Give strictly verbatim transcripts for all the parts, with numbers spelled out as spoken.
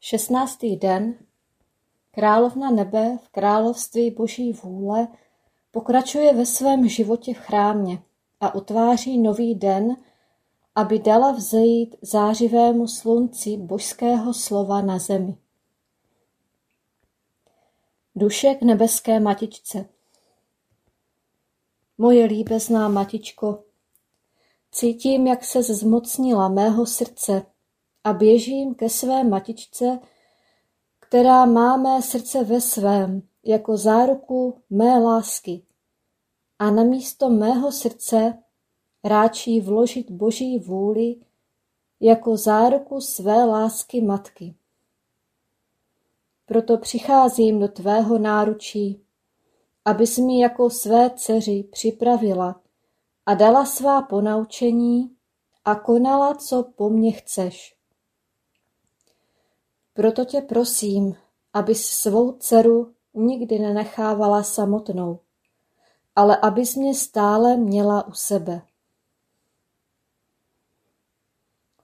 šestnáctý den. Královna nebe v království Boží vůle pokračuje ve svém životě v chrámě a utváří nový den, aby dala vzejít zářivému slunci božského slova na zemi. Duše k nebeské matičce. Moje líbezná matičko, cítím, jak ses zmocnila mého srdce, a běžím ke své matičce, která má mé srdce ve svém jako záruku mé lásky, a na místo mého srdce ráčí vložit Boží vůli jako záruku své lásky matky. Proto přicházím do tvého náručí, abys mi jako své dceři připravila a dala svá ponaučení a konala, co po mně chceš. Proto tě prosím, abys svou dceru nikdy nenechávala samotnou, ale abys mě stále měla u sebe.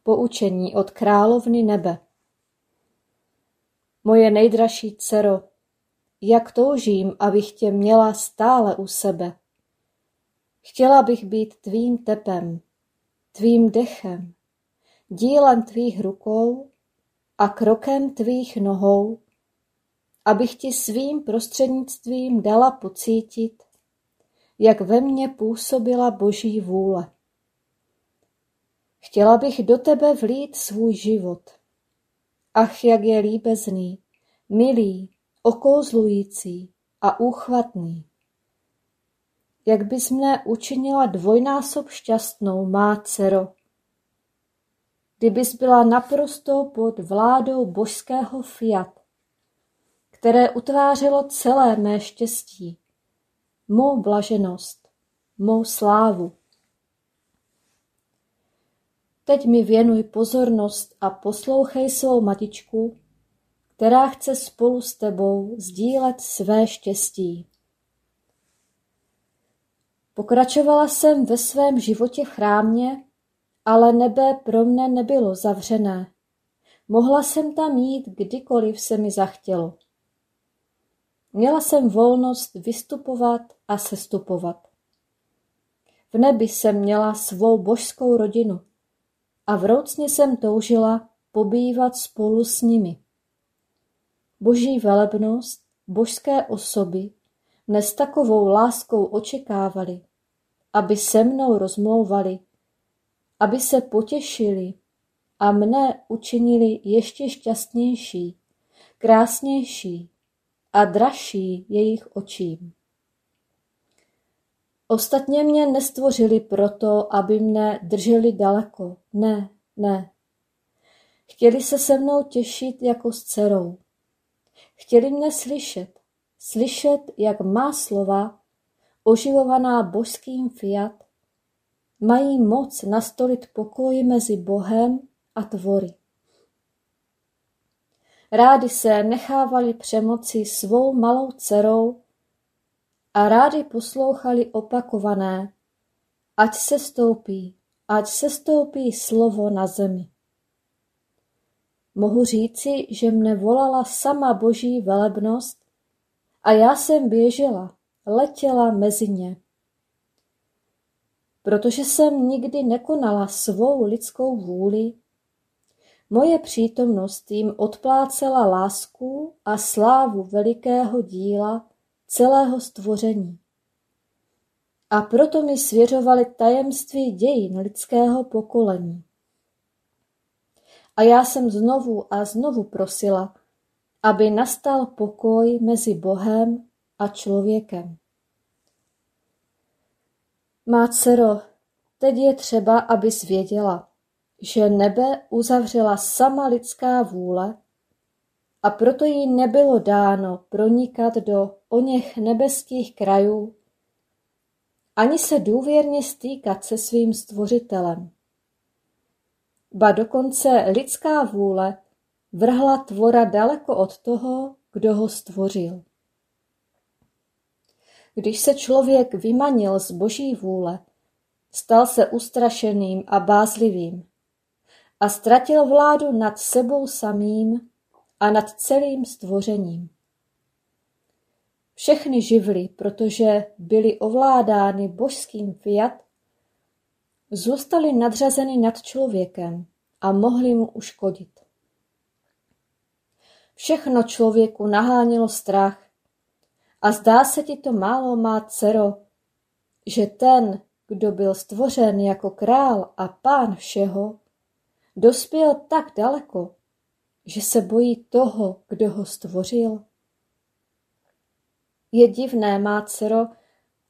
Poučení od královny nebe. Moje nejdražší dcero, jak toužím, abych tě měla stále u sebe. Chtěla bych být tvým tepem, tvým dechem, dílem tvých rukou a krokem tvých nohou, abych ti svým prostřednictvím dala pocítit, jak ve mně působila Boží vůle. Chtěla bych do tebe vlít svůj život. Ach, jak je líbezný, milý, okouzlující a úchvatný. jak bys mne učinila dvojnásob šťastnou, má dcero. Kdybys byla naprosto pod vládou božského fiat, které utvářelo celé mé štěstí, mou blaženost, mou slávu. Teď mi věnuj pozornost a poslouchej svou matičku, která chce spolu s tebou sdílet své štěstí. Pokračovala jsem ve svém životě v chrámě, ale nebe pro mne nebylo zavřené. Mohla jsem tam jít, kdykoliv se mi zachtělo. Měla jsem volnost vystupovat a sestupovat. V nebi jsem měla svou božskou rodinu a vroucně jsem toužila pobývat spolu s nimi. Boží velebnost, božské osoby mne s takovou láskou očekávali, aby se mnou rozmlouvali, aby se potěšili a mne učinili ještě šťastnější, krásnější a dražší jejich očím. Ostatně mě nestvořili proto, aby mne drželi daleko. Ne, ne. Chtěli se se mnou těšit jako s dcerou. Chtěli mne slyšet. Slyšet, jak má slova, oživovaná božským fiat, mají moc nastolit pokoj mezi Bohem a tvory. Rádi se nechávali přemoci svou malou dcerou a rádi poslouchali opakované, ať se stoupí, ať se stoupí slovo na zemi. Mohu říci, že mne volala sama boží velebnost a já jsem běžela, letěla mezi ně. Protože jsem nikdy nekonala svou lidskou vůli, moje přítomnost jim odplácela lásku a slávu velikého díla celého stvoření. A proto mi svěřovali tajemství dějin lidského pokolení. A já jsem znovu a znovu prosila, aby nastal pokoj mezi Bohem a člověkem. Má dcero, teď je třeba, abys věděla, že nebe uzavřela sama lidská vůle a proto jí nebylo dáno pronikat do oněch nebeských krajů ani se důvěrně stýkat se svým stvořitelem. Ba dokonce lidská vůle vrhla tvora daleko od toho, kdo ho stvořil. Když se člověk vymanil z boží vůle, stal se ustrašeným a bázlivým a ztratil vládu nad sebou samým a nad celým stvořením. Všechny živly, protože byly ovládány božským fiat, zůstaly nadřazeny nad člověkem a mohly mu uškodit. Všechno člověku nahánilo strach a zdá se ti to málo, má dcero, že ten, kdo byl stvořen jako král a pán všeho, dospěl tak daleko, že se bojí toho, kdo ho stvořil. Je divné, má dcero,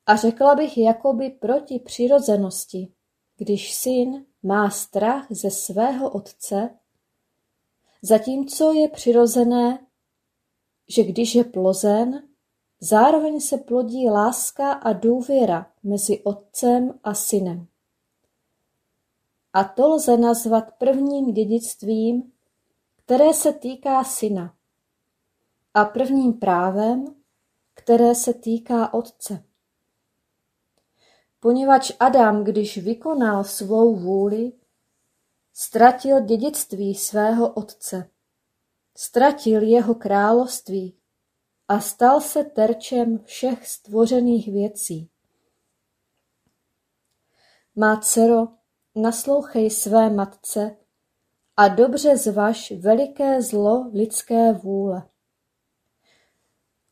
a řekla bych jakoby proti přirozenosti, když syn má strach ze svého otce, zatímco je přirozené, že když je plozen, zároveň se plodí láska a důvěra mezi otcem a synem. A to lze nazvat prvním dědictvím, které se týká syna, a prvním právem, které se týká otce. Poněvadž Adam, když vykonal svou vůli, ztratil dědictví svého otce, ztratil jeho království a stal se terčem všech stvořených věcí. Má dcero, naslouchej své matce a dobře zvaž veliké zlo lidské vůle.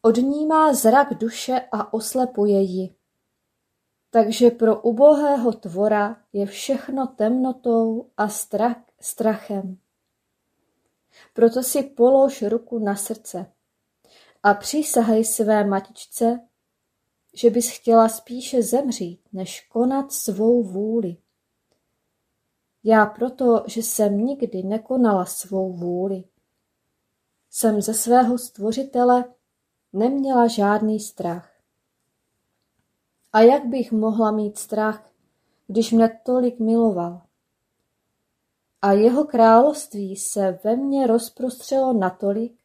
Odnímá zrak duše a oslepuje ji, takže pro ubohého tvora je všechno temnotou a strach, strachem. Proto si polož ruku na srdce a přísahej své matičce, že bys chtěla spíše zemřít, než konat svou vůli. Já proto, že jsem nikdy nekonala svou vůli. Jsem ze svého stvořitele neměla žádný strach. A jak bych mohla mít strach, když mě tolik miloval? A jeho království se ve mně rozprostřelo natolik,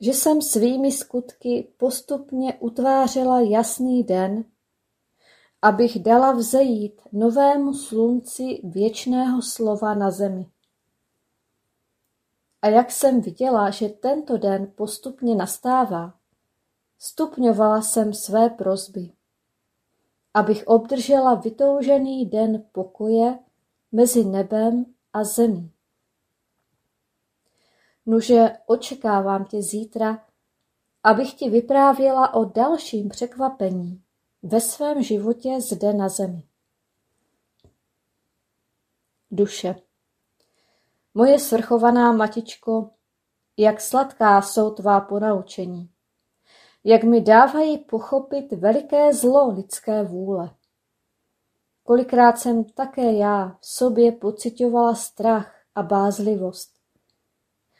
že jsem svými skutky postupně utvářela jasný den, abych dala vzejít novému slunci věčného slova na zemi. A jak jsem viděla, že tento den postupně nastává, stupňovala jsem své prosby, abych obdržela vytoužený den pokoje mezi nebem a zemí. Nuže, očekávám tě zítra, abych ti vyprávěla o dalším překvapení ve svém životě zde na zemi. Duše. Moje svrchovaná matičko, jak sladká jsou tvá ponaučení, jak mi dávají pochopit veliké zlo lidské vůle. Kolikrát jsem také já v sobě pocitovala strach a bázlivost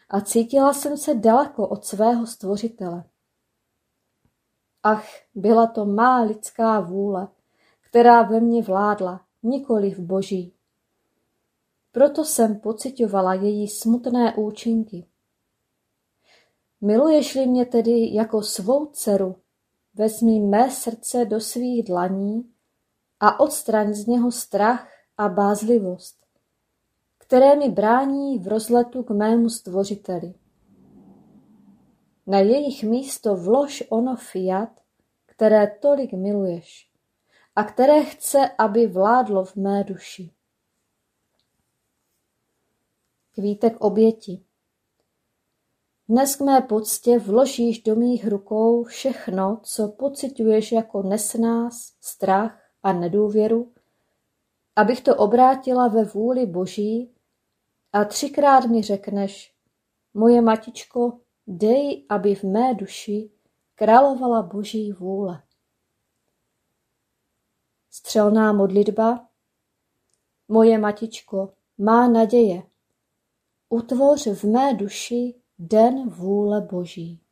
a cítila jsem se daleko od svého stvořitele. Ach, byla to má lidská vůle, která ve mně vládla, nikoliv boží. Proto jsem pocitovala její smutné účinky. Miluješ-li mě tedy jako svou dceru, vezmi mé srdce do svých dlaní a odstraň z něho strach a bázlivost, které mi brání v rozletu k mému stvořiteli. Na jejich místo vlož ono fiat, které tolik miluješ a které chce, aby vládlo v mé duši. Kvítek oběti. Dnes k mé poctě vložíš do mých rukou všechno, co pociťuješ jako nesnáz, strach a nedůvěru, abych to obrátila ve vůli Boží a třikrát mi řekneš: moje matičko, dej, aby v mé duši královala Boží vůle. Střelná modlitba. Moje matičko, má naděje, utvoř v mé duši den vůle Boží.